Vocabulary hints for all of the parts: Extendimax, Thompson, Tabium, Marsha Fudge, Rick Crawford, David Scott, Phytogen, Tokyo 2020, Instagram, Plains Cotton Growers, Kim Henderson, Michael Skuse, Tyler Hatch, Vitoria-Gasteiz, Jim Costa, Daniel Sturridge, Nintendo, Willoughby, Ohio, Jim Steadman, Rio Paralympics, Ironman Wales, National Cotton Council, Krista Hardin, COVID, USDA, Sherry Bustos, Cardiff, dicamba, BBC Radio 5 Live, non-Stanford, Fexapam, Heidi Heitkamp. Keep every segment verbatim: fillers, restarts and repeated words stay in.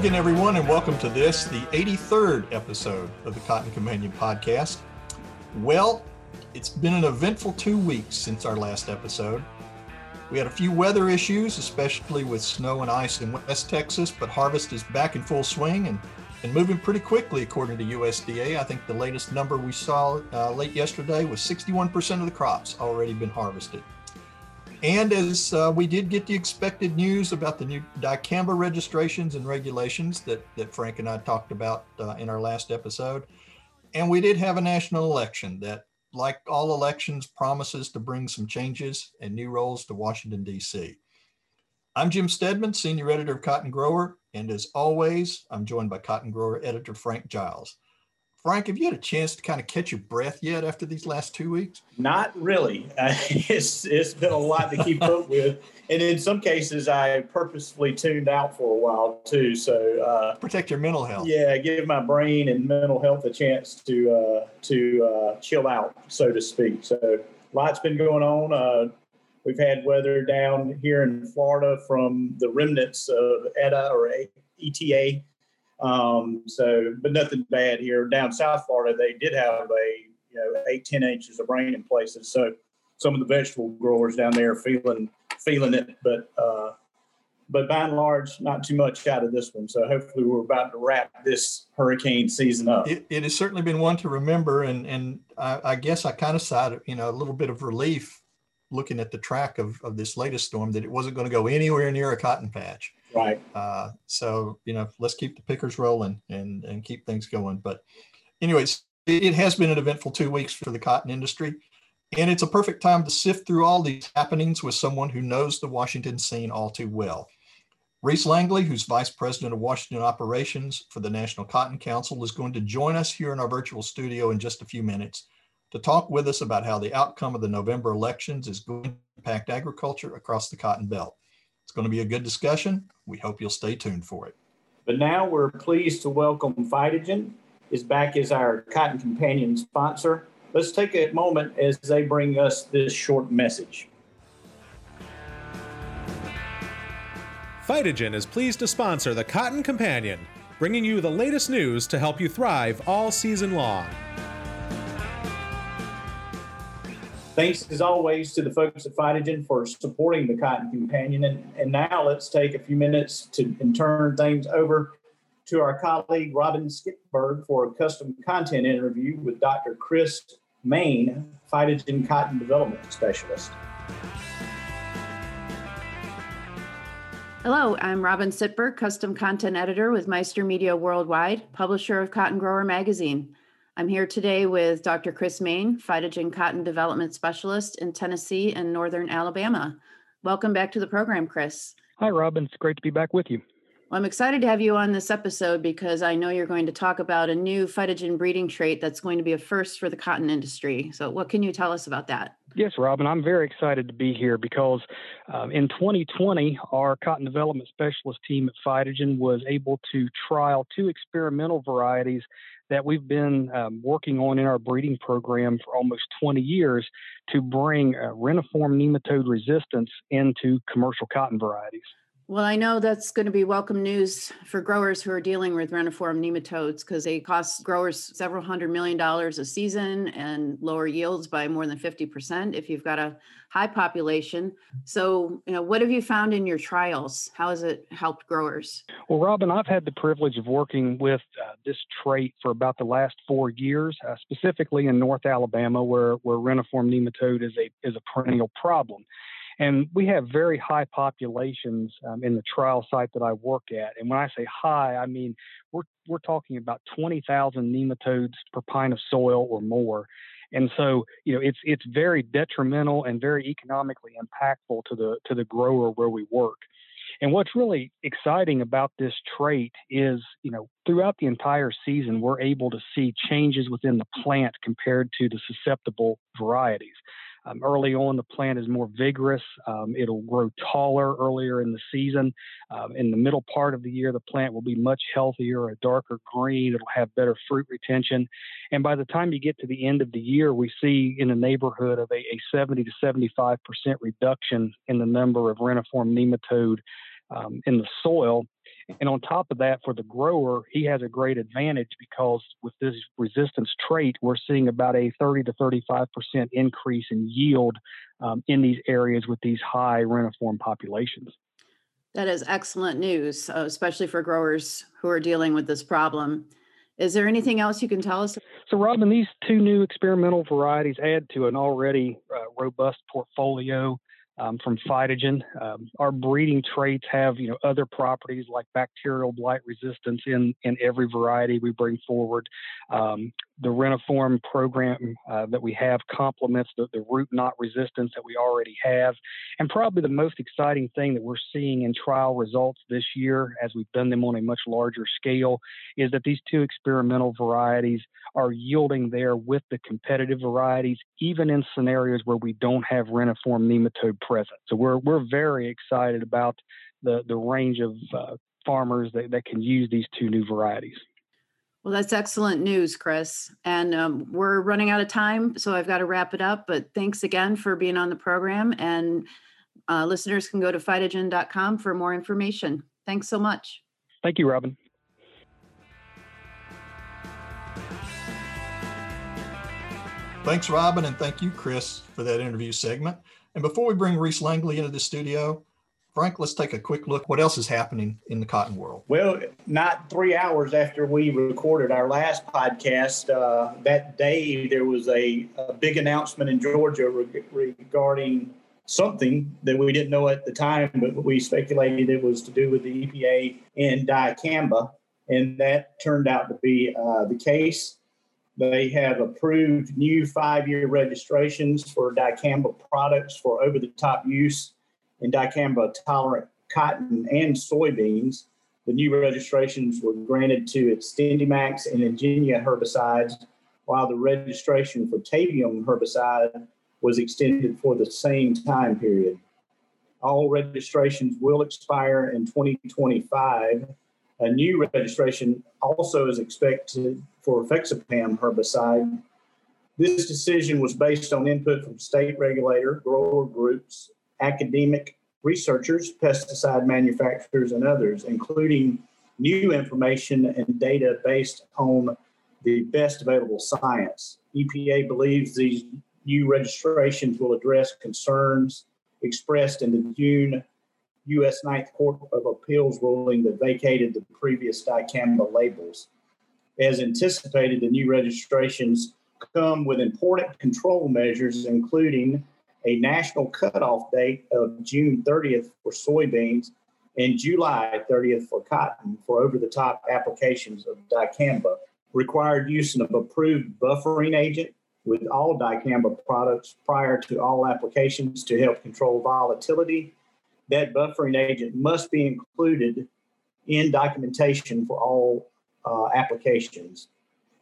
again, everyone, and welcome to this, the eighty-third episode of the Cotton Companion Podcast. Well, it's been an eventful two weeks since our last episode. We had a few weather issues, especially with snow and ice in West Texas, but harvest is back in full swing and, and moving pretty quickly, according to U S D A. I think the latest number we saw uh, late yesterday was sixty-one percent of the crops already been harvested. And as uh, we did get the expected news about the new dicamba registrations and regulations that, that Frank and I talked about uh, in our last episode. And we did have a national election that, like all elections, promises to bring some changes and new roles to Washington, D C. I'm Jim Steadman, Senior Editor of Cotton Grower. And as always, I'm joined by Cotton Grower Editor Frank Giles. Frank, have you had a chance to kind of catch your breath yet after these last two weeks? Not really. Uh, it's it's been a lot to keep up with. And in some cases, I purposefully tuned out for a while, too. So uh, protect your mental health. Yeah, give my brain and mental health a chance to uh, to uh, chill out, so to speak. So lots been going on. Uh, we've had weather down here in Florida from the remnants of E T A or E T A. Um, so, but nothing bad here. Down South Florida, they did have a, you know, eight, ten inches of rain in places. So some of the vegetable growers down there are feeling, feeling it, but, uh, but by and large, not too much out of this one. So hopefully we're about to wrap this hurricane season up. It, it has certainly been one to remember. And, and I, I guess I kind of saw, you know, a little bit of relief looking at the track of, of this latest storm that it wasn't going to go anywhere near a cotton patch. Right. Uh, so, you know, let's keep the pickers rolling and, and keep things going. But anyways, it has been an eventful two weeks for the cotton industry. And it's a perfect time to sift through all these happenings with someone who knows the Washington scene all too well. Reese Langley, who's Vice President of Washington Operations for the National Cotton Council, is going to join us here in our virtual studio in just a few minutes to talk with us about how the outcome of the November elections is going to impact agriculture across the Cotton Belt. It's going to be a good discussion. We hope you'll stay tuned for it. But now we're pleased to welcome Phytogen is back as our Cotton Companion sponsor. Let's take a moment as they bring us this short message. Phytogen is pleased to sponsor the Cotton Companion, bringing you the latest news to help you thrive all season long. Thanks, as always, to the folks at Phytogen for supporting the Cotton Companion. And, and now let's take a few minutes to and turn things over to our colleague, Robin Sitberg, for a custom content interview with Doctor Chris Main, Phytogen Cotton Development Specialist. Hello, I'm Robin Sitberg, Custom Content Editor with Meister Media Worldwide, publisher of Cotton Grower Magazine. I'm here today with Doctor Chris Main, Phytogen Cotton Development Specialist in Tennessee and Northern Alabama. Welcome back to the program, Chris. Hi, Robin. It's great to be back with you. Well, I'm excited to have you on this episode because I know you're going to talk about a new Phytogen breeding trait that's going to be a first for the cotton industry. So what can you tell us about that? Yes, Robin, I'm very excited to be here because um, in twenty twenty, our cotton development specialist team at Phytogen was able to trial two experimental varieties that we've been um, working on in our breeding program for almost twenty years to bring uh, reniform nematode resistance into commercial cotton varieties. Well, I know that's going to be welcome news for growers who are dealing with reniform nematodes because they cost growers several hundred million dollars a season and lower yields by more than fifty percent if you've got a high population. So, you know, what have you found in your trials? How has it helped growers? Well, Robin, I've had the privilege of working with uh, this trait for about the last four years, uh, specifically in North Alabama, where, where reniform nematode is a is a perennial problem. And we have very high populations um, in the trial site that I work at. And when I say high, I mean, we're we're talking about twenty thousand nematodes per pint of soil or more. And so, you know, it's it's very detrimental and very economically impactful to the to the grower where we work. And what's really exciting about this trait is, you know, throughout the entire season, we're able to see changes within the plant compared to the susceptible varieties. Um, early on, the plant is more vigorous. Um, it'll grow taller earlier in the season. Um, in the middle part of the year, the plant will be much healthier, a darker green. It'll have better fruit retention. And by the time you get to the end of the year, we see in the neighborhood of a, a seventy to seventy-five percent reduction in the number of reniform nematode um, in the soil. And on top of that, for the grower, he has a great advantage because with this resistance trait, we're seeing about a thirty to thirty-five percent increase in yield um, in these areas with these high reniform populations. That is excellent news, especially for growers who are dealing with this problem. Is there anything else you can tell us? So, Robin, these two new experimental varieties add to an already uh, robust portfolio um, from Phytogen. Um, our breeding traits have, you know, other properties like bacterial blight resistance in, in every variety we bring forward. Um, the reniform program uh, that we have complements the, the root knot resistance that we already have. And probably the most exciting thing that we're seeing in trial results this year, as we've done them on a much larger scale, is that these two experimental varieties are yielding there with the competitive varieties, even in scenarios where we don't have reniform nematode present. So we're, we're very excited about the, the range of uh, farmers that, that can use these two new varieties. Well, that's excellent news, Chris. And um, we're running out of time, so I've got to wrap it up. But thanks again for being on the program. And uh, listeners can go to phytogen dot com for more information. Thanks so much. Thank you, Robin. Thanks, Robin. And thank you, Chris, for that interview segment. And before we bring Reese Langley into the studio, Frank, let's take a quick look. What else is happening in the cotton world? Well, not three hours after we recorded our last podcast, uh, that day there was a, a big announcement in Georgia re- regarding something that we didn't know at the time, but we speculated it was to do with the E P A and dicamba, and that turned out to be uh, the case. They have approved new five-year registrations for dicamba products for over-the-top use in dicamba-tolerant cotton and soybeans. The new registrations were granted to Extendimax and Ingenia herbicides, while the registration for Tabium herbicide was extended for the same time period. All registrations will expire in twenty twenty-five. A new registration also is expected for Fexapam herbicide. This decision was based on input from state regulator, grower groups, academic researchers, pesticide manufacturers, and others, including new information and data based on the best available science. E P A believes these new registrations will address concerns expressed in the June U S Ninth Court of Appeals ruling that vacated the previous dicamba labels. As anticipated, the new registrations come with important control measures, including a national cutoff date of June thirtieth for soybeans and July thirtieth for cotton for over-the-top applications of dicamba. Required use of approved buffering agent with all dicamba products prior to all applications to help control volatility. That buffering agent must be included in documentation for all uh, applications.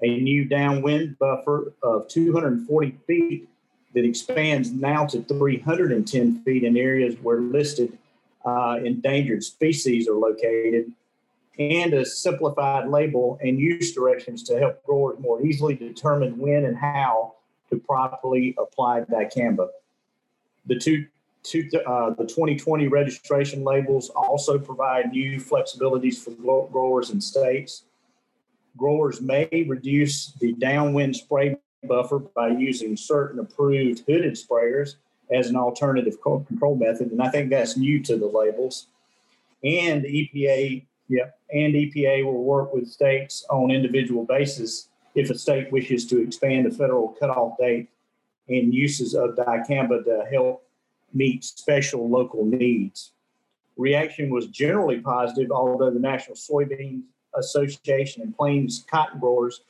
A new downwind buffer of two hundred forty feet that expands now to three hundred ten feet in areas where listed uh, endangered species are located, and a simplified label and use directions to help growers more easily determine when and how to properly apply dicamba. The, two, two, uh, the twenty twenty registration labels also provide new flexibilities for growers and states. Growers may reduce the downwind spray buffer by using certain approved hooded sprayers as an alternative control method, and I think that's new to the labels. And E P A, yeah, and E P A will work with states on individual basis if a state wishes to expand the federal cutoff date and uses of dicamba to help meet special local needs. Reaction was generally positive, although the National Soybean Association and Plains Cotton Growers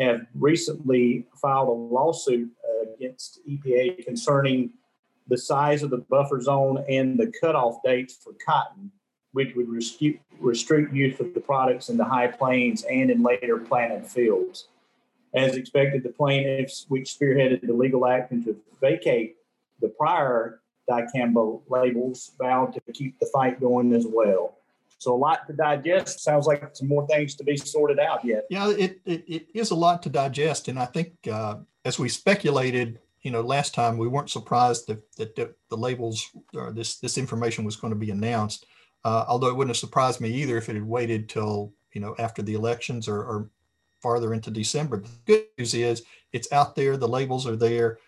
have recently filed a lawsuit against E P A concerning the size of the buffer zone and the cutoff dates for cotton, which would restrict use of the products in the high plains and in later planted fields. As expected, the plaintiffs, which spearheaded the legal action to vacate the prior dicamba labels, vowed to keep the fight going as well. So a lot to digest. Sounds like some more things to be sorted out yet. Yeah, it it, it is a lot to digest. And I think uh, as we speculated, you know, last time we weren't surprised that, that, that the labels or this, this information was going to be announced. Uh, although it wouldn't have surprised me either if it had waited till, you know, after the elections or, or farther into December. The good news is it's out there. The labels are there.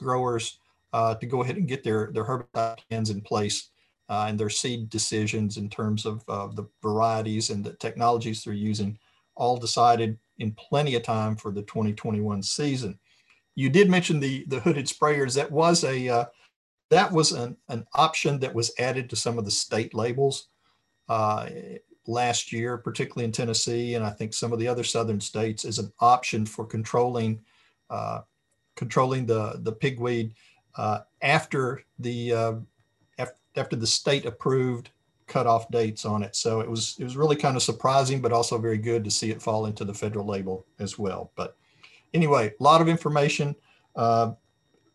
Growers uh, to go ahead and get their, their herbicide plans in place uh, and their seed decisions in terms of uh, the varieties and the technologies they're using, all decided in plenty of time for the twenty twenty-one season. You did mention the, the hooded sprayers. That was a uh, that was an, an option that was added to some of the state labels uh, last year, particularly in Tennessee, and I think some of the other southern states, as an option for controlling uh, controlling the the pigweed uh, after the uh, af- after the state approved cutoff dates on it. So it was it was really kind of surprising, but also very good to see it fall into the federal label as well. But anyway, a lot of information uh,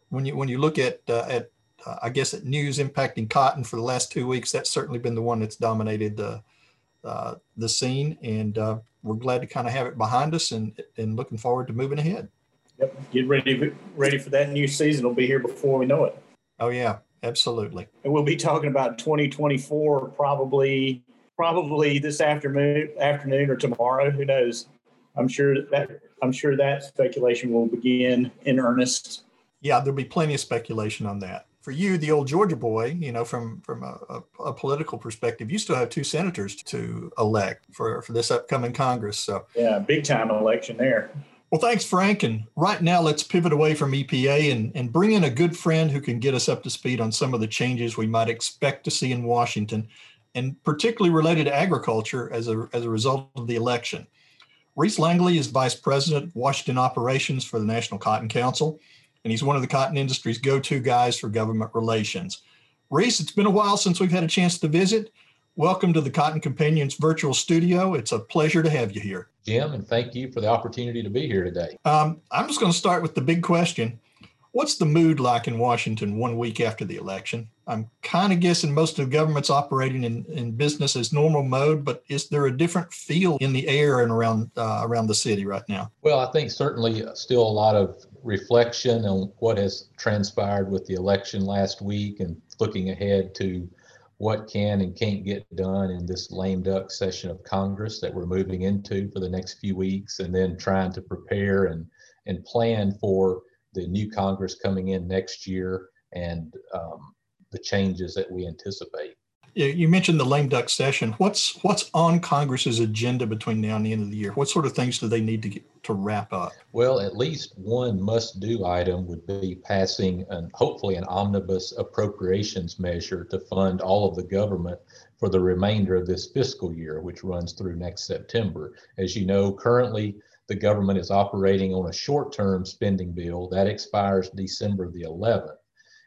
when you when you look at uh, at uh, I guess at news impacting cotton for the last two weeks. That's certainly been the one that's dominated the uh, the scene, and uh, we're glad to kind of have it behind us and and looking forward to moving ahead. Yep. Get ready, ready for that new season. It'll be here before we know it. Oh, yeah, absolutely. And we'll be talking about twenty twenty-four probably probably this afternoon afternoon or tomorrow. Who knows? I'm sure that I'm sure that speculation will begin in earnest. Yeah, there'll be plenty of speculation on that. For you, the old Georgia boy, you know, from from a, a, a political perspective, you still have two senators to elect for, for this upcoming Congress. So yeah, big time election there. Well, thanks, Frank. And right now, let's pivot away from E P A and, and bring in a good friend who can get us up to speed on some of the changes we might expect to see in Washington, and particularly related to agriculture as a, as a result of the election. Reese Langley is Vice President of Washington Operations for the National Cotton Council, and he's one of the cotton industry's go-to guys for government relations. Reese, it's been a while since we've had a chance to visit. Welcome to the Cotton Companions virtual studio. It's a pleasure to have you here, Jim, and thank you for the opportunity to be here today. Um, I'm just going to start with the big question. What's the mood like in Washington one week after the election? I'm kind of guessing most of the government's operating in, in business as normal mode, but is there a different feel in the air and around uh, around the city right now? Well, I think certainly still a lot of reflection on what has transpired with the election last week and looking ahead to what can and can't get done in this lame duck session of Congress that we're moving into for the next few weeks, and then trying to prepare and, and plan for the new Congress coming in next year and um, the changes that we anticipate. You mentioned the lame duck session. What's what's on Congress's agenda between now and the end of the year? What sort of things do they need to get to wrap up? Well, at least one must-do item would be passing an hopefully an omnibus appropriations measure to fund all of the government for the remainder of this fiscal year, which runs through next September. As you know, currently the government is operating on a short-term spending bill that expires December the eleventh,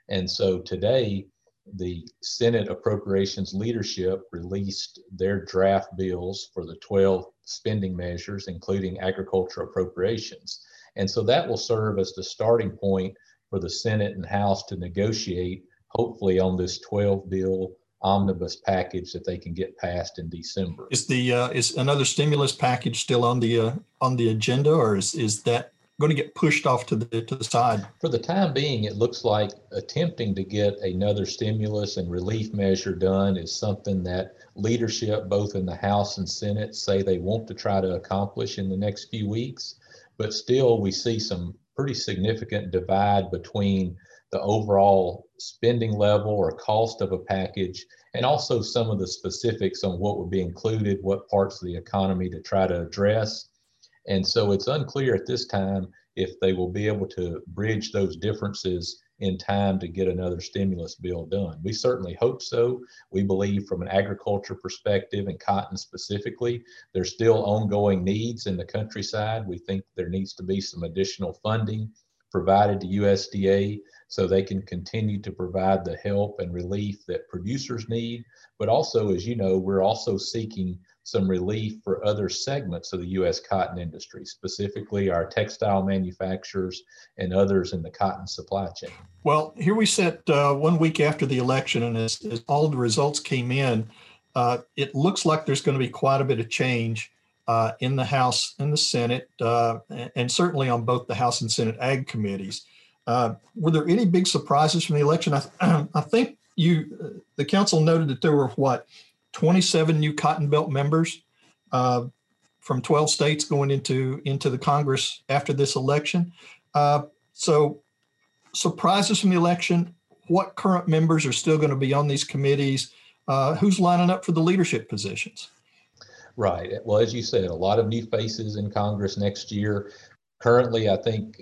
and so today, the Senate Appropriations Leadership released their draft bills for the twelve spending measures, including agriculture appropriations. And so that will serve as the starting point for the Senate and House to negotiate, hopefully, on this twelve-bill omnibus package that they can get passed in December. Is the uh, is another stimulus package still on the uh, on the agenda, or is is that going to get pushed off to the to the side? For the time being, it looks like attempting to get another stimulus and relief measure done is something that leadership, both in the House and Senate, say they want to try to accomplish in the next few weeks. But still, we see some pretty significant divide between the overall spending level or cost of a package, and also some of the specifics on what would be included, what parts of the economy to try to address. And so it's unclear at this time if they will be able to bridge those differences in time to get another stimulus bill done. We certainly hope so. We believe from an agriculture perspective and cotton specifically, there's still ongoing needs in the countryside. We think there needs to be some additional funding provided to U S D A so they can continue to provide the help and relief that producers need. But also, as you know, we're also seeking some relief for other segments of the U S cotton industry, specifically our textile manufacturers and others in the cotton supply chain. Well, here we sit uh, one week after the election, and as, as all the results came in, uh, it looks like there's going to be quite a bit of change uh, in the House and the Senate, uh, and certainly on both the House and Senate Ag committees. Uh, were there any big surprises from the election? I, th- I think you, uh, the council noted that there were what, twenty-seven new Cotton Belt members uh, from twelve states going into, into the Congress after this election. Uh, so surprises from the election, what current members are still going to be on these committees, uh, who's lining up for the leadership positions? Right. Well, as you said, a lot of new faces in Congress next year. Currently, I think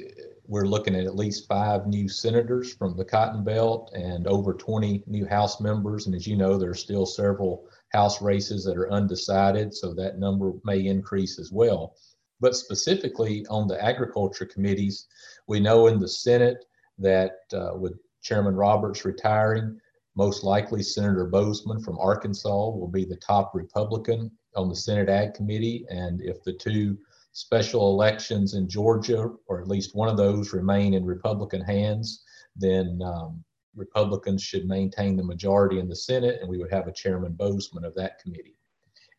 we're looking at at least five new senators from the Cotton Belt and over twenty new House members. And as you know, there are still several House races that are undecided, so that number may increase as well. But specifically on the agriculture committees, we know in the Senate that uh, with Chairman Roberts retiring, most likely Senator Bozeman from Arkansas will be the top Republican on the Senate Ag Committee. And if the two special elections in Georgia, or at least one of those, remain in Republican hands, then um, Republicans should maintain the majority in the Senate, and we would have a Chairman Bozeman of that committee.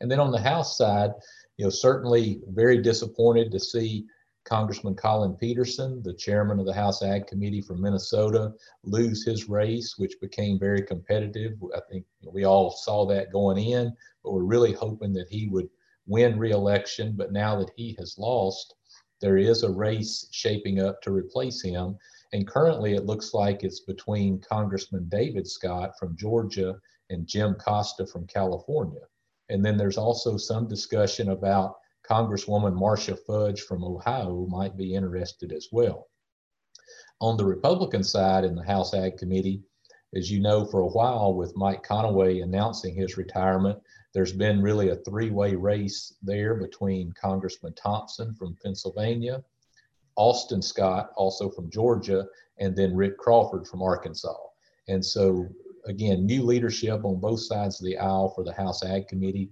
And then on the House side, you know, certainly very disappointed to see Congressman Colin Peterson, the chairman of the House Ag Committee from Minnesota, lose his race, which became very competitive. I think we all saw that going in, but we're really hoping that he would win re-election. But now that he has lost, there is a race shaping up to replace him. And currently it looks like it's between Congressman David Scott from Georgia and Jim Costa from California. And then there's also some discussion about Congresswoman Marsha Fudge from Ohio might be interested as well. On the Republican side in the House Ag Committee, as you know, for a while with Mike Conaway announcing his retirement, there's been really a three-way race there between Congressman Thompson from Pennsylvania, Austin Scott, also from Georgia, and then Rick Crawford from Arkansas. And so, again, new leadership on both sides of the aisle for the House Ag Committee.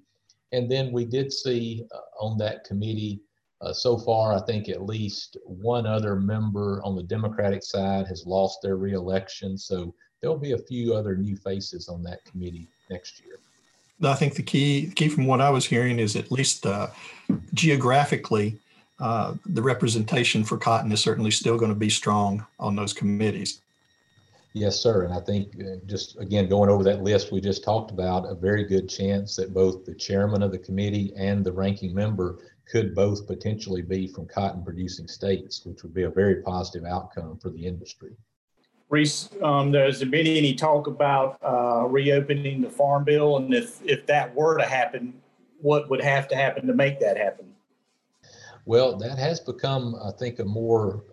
And then we did see uh, on that committee uh, so far, I think at least one other member on the Democratic side has lost their reelection. So there'll be a few other new faces on that committee next year. I think the key, the key from what I was hearing is at least uh, geographically, uh, the representation for cotton is certainly still going to be strong on those committees. Yes, sir. And I think just, again, going over that list we just talked about, a very good chance that both the chairman of the committee and the ranking member could both potentially be from cotton producing states, which would be a very positive outcome for the industry. Reese, um, there's been any talk about uh, reopening the Farm Bill? And if, if that were to happen, what would have to happen to make that happen? Well, that has become, I think, a more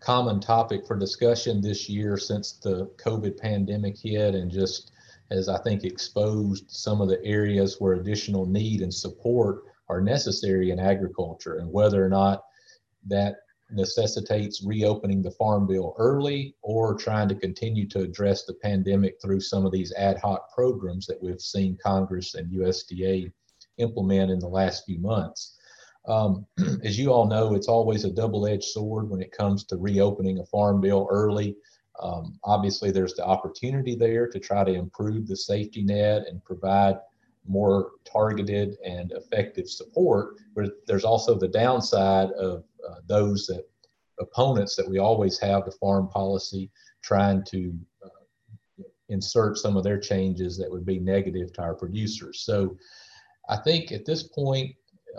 common topic for discussion this year since the COVID pandemic hit, and just as I think exposed some of the areas where additional need and support are necessary in agriculture, and whether or not that necessitates reopening the Farm Bill early or trying to continue to address the pandemic through some of these ad hoc programs that we've seen Congress and U S D A implement in the last few months. Um, as you all know, it's always a double-edged sword when it comes to reopening a Farm Bill early. Um, obviously, there's the opportunity there to try to improve the safety net and provide more targeted and effective support, but there's also the downside of uh, those that opponents that we always have to farm policy trying to uh, insert some of their changes that would be negative to our producers. So I think at this point,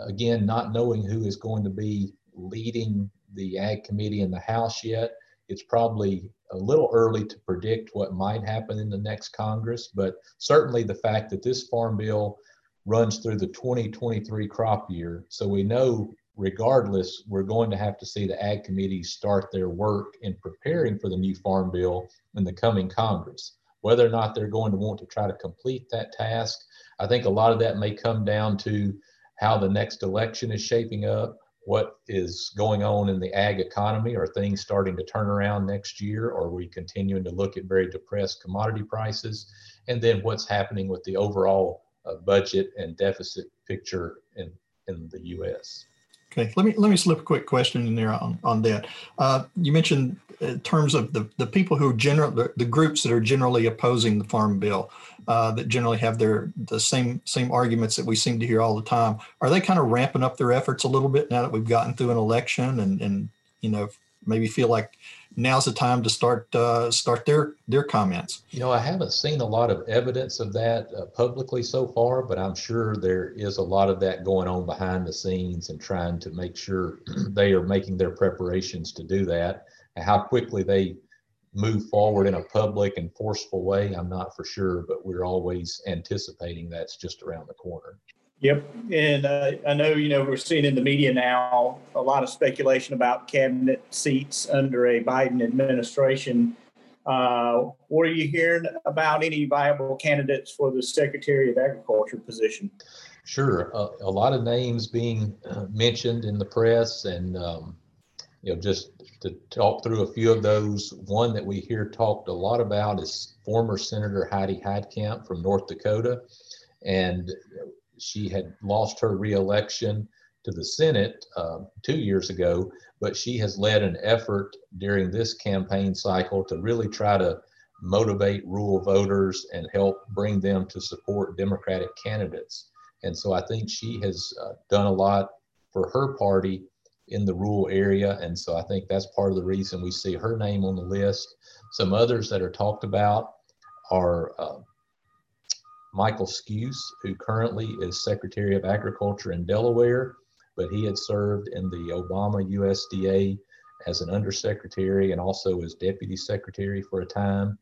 again, not knowing who is going to be leading the Ag Committee in the House yet, it's probably a little early to predict what might happen in the next Congress, but certainly the fact that this Farm Bill runs through the twenty twenty-three crop year, so we know regardless we're going to have to see the Ag Committee start their work in preparing for the new Farm Bill in the coming Congress. Whether or not they're going to want to try to complete that task, I think a lot of that may come down to how the next election is shaping up, what is going on in the ag economy. Are things starting to turn around next year? Or are we continuing to look at very depressed commodity prices? And then what's happening with the overall uh, budget and deficit picture in, in the U S? Okay, let me let me slip a quick question in there on, on that. Uh, you mentioned in terms of the, the people who general the, the groups that are generally opposing the Farm Bill, uh, that generally have their the same same arguments that we seem to hear all the time. Are they kind of ramping up their efforts a little bit now that we've gotten through an election and and you know maybe feel like now's the time to start uh, start their their comments. You know, I haven't seen a lot of evidence of that uh, publicly so far, but I'm sure there is a lot of that going on behind the scenes and trying to make sure they are making their preparations to do that. And how quickly they move forward in a public and forceful way, I'm not for sure, but we're always anticipating that's just around the corner. Yep. And uh, I know, you know, we're seeing in the media now a lot of speculation about cabinet seats under a Biden administration. Uh, what are you hearing about any viable candidates for the Secretary of Agriculture position? Sure. Uh, a lot of names being uh, mentioned in the press, and, um, you know, just to talk through a few of those, one that we hear talked a lot about is former Senator Heidi Heitkamp from North Dakota. And she had lost her reelection to the Senate uh, two years ago, but she has led an effort during this campaign cycle to really try to motivate rural voters and help bring them to support Democratic candidates. And so I think she has uh, done a lot for her party in the rural area. And so I think that's part of the reason we see her name on the list. Some others that are talked about are uh, Michael Skuse, who currently is Secretary of Agriculture in Delaware, but he had served in the Obama U S D A as an undersecretary and also as deputy secretary for a time.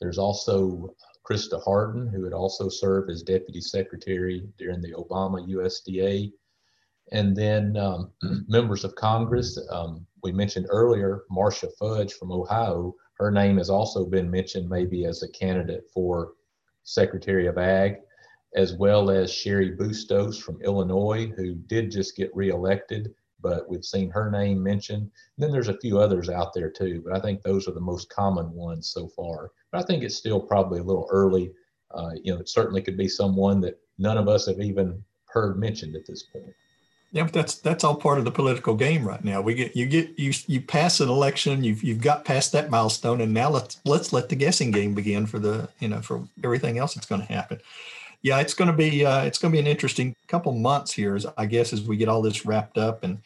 There's also Krista Hardin, who had also served as deputy secretary during the Obama U S D A. And then um, members of Congress, um, we mentioned earlier, Marsha Fudge from Ohio. Her name has also been mentioned maybe as a candidate for Secretary of Ag, as well as Sherry Bustos from Illinois, who did just get reelected, but we've seen her name mentioned. And then there's a few others out there too, but I think those are the most common ones so far. But I think it's still probably a little early. Uh, you know, it certainly could be someone that none of us have even heard mentioned at this point. Yeah, but that's that's all part of the political game right now. We get you get you you pass an election, you've you've got past that milestone, and now let's let's let the guessing game begin for the you know for everything else that's going to happen. Yeah, it's going to be uh, it's going to be an interesting couple months here, as I guess, as we get all this wrapped up, and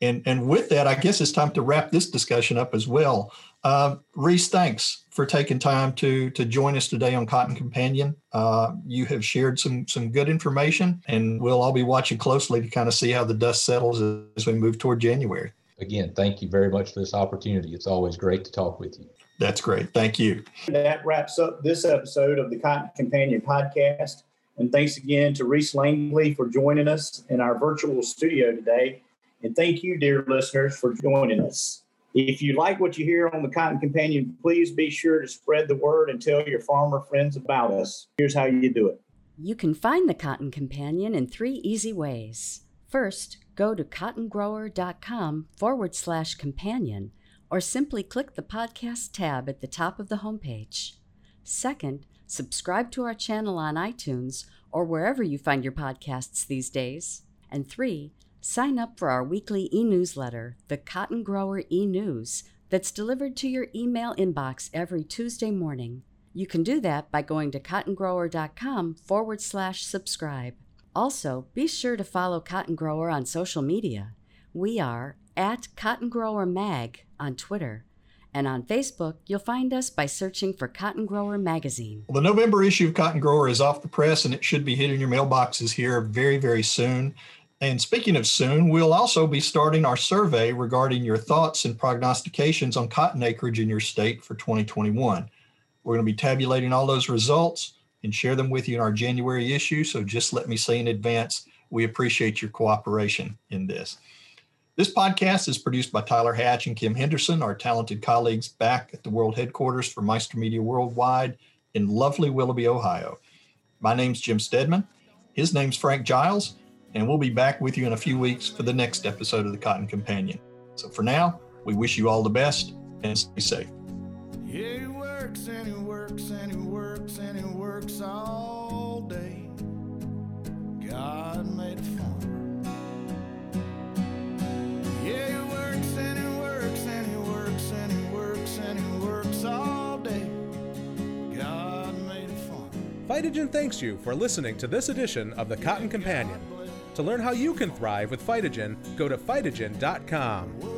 and and with that, I guess it's time to wrap this discussion up as well. Uh, Reese, thanks for taking time to to join us today on Cotton Companion. Uh, you have shared some some good information, and we'll all be watching closely to kind of see how the dust settles as we move toward January. Again, thank you very much for this opportunity. It's always great to talk with you. That's great. Thank you. That wraps up this episode of the Cotton Companion podcast. And thanks again to Reese Langley for joining us in our virtual studio today. And thank you, dear listeners, for joining us. If you like what you hear on the Cotton Companion, please be sure to spread the word and tell your farmer friends about us. Here's how you do it. You can find the Cotton Companion in three easy ways. First, go to cottongrower.com forward slash companion, or simply click the podcast tab at the top of the homepage. Second, subscribe to our channel on iTunes or wherever you find your podcasts these days. And three, sign up for our weekly e-newsletter, the Cotton Grower e-News, that's delivered to your email inbox every Tuesday morning. You can do that by going to cottongrower.com forward slash subscribe. Also, be sure to follow Cotton Grower on social media. We are at Cotton Grower Mag on Twitter. And on Facebook, you'll find us by searching for Cotton Grower Magazine. Well, the November issue of Cotton Grower is off the press, and it should be hitting your mailboxes here very, very soon. And speaking of soon, we'll also be starting our survey regarding your thoughts and prognostications on cotton acreage in your state for twenty twenty-one. We're going to be tabulating all those results and share them with you in our January issue. So just let me say in advance, we appreciate your cooperation in this. This podcast is produced by Tyler Hatch and Kim Henderson, our talented colleagues back at the world headquarters for Meister Media Worldwide in lovely Willoughby, Ohio. My name's Jim Steadman. His name's Frank Giles. And we'll be back with you in a few weeks for the next episode of the Cotton Companion. So for now, we wish you all the best and stay safe. It works and it works and it works and it works all day. God made the farmer. Yeah, it works and it works and it works and it works and it works all day. God made the farmer. Phytogen thanks you for listening to this edition of the Cotton Companion. To learn how you can thrive with Phytogen, go to phytogen dot com.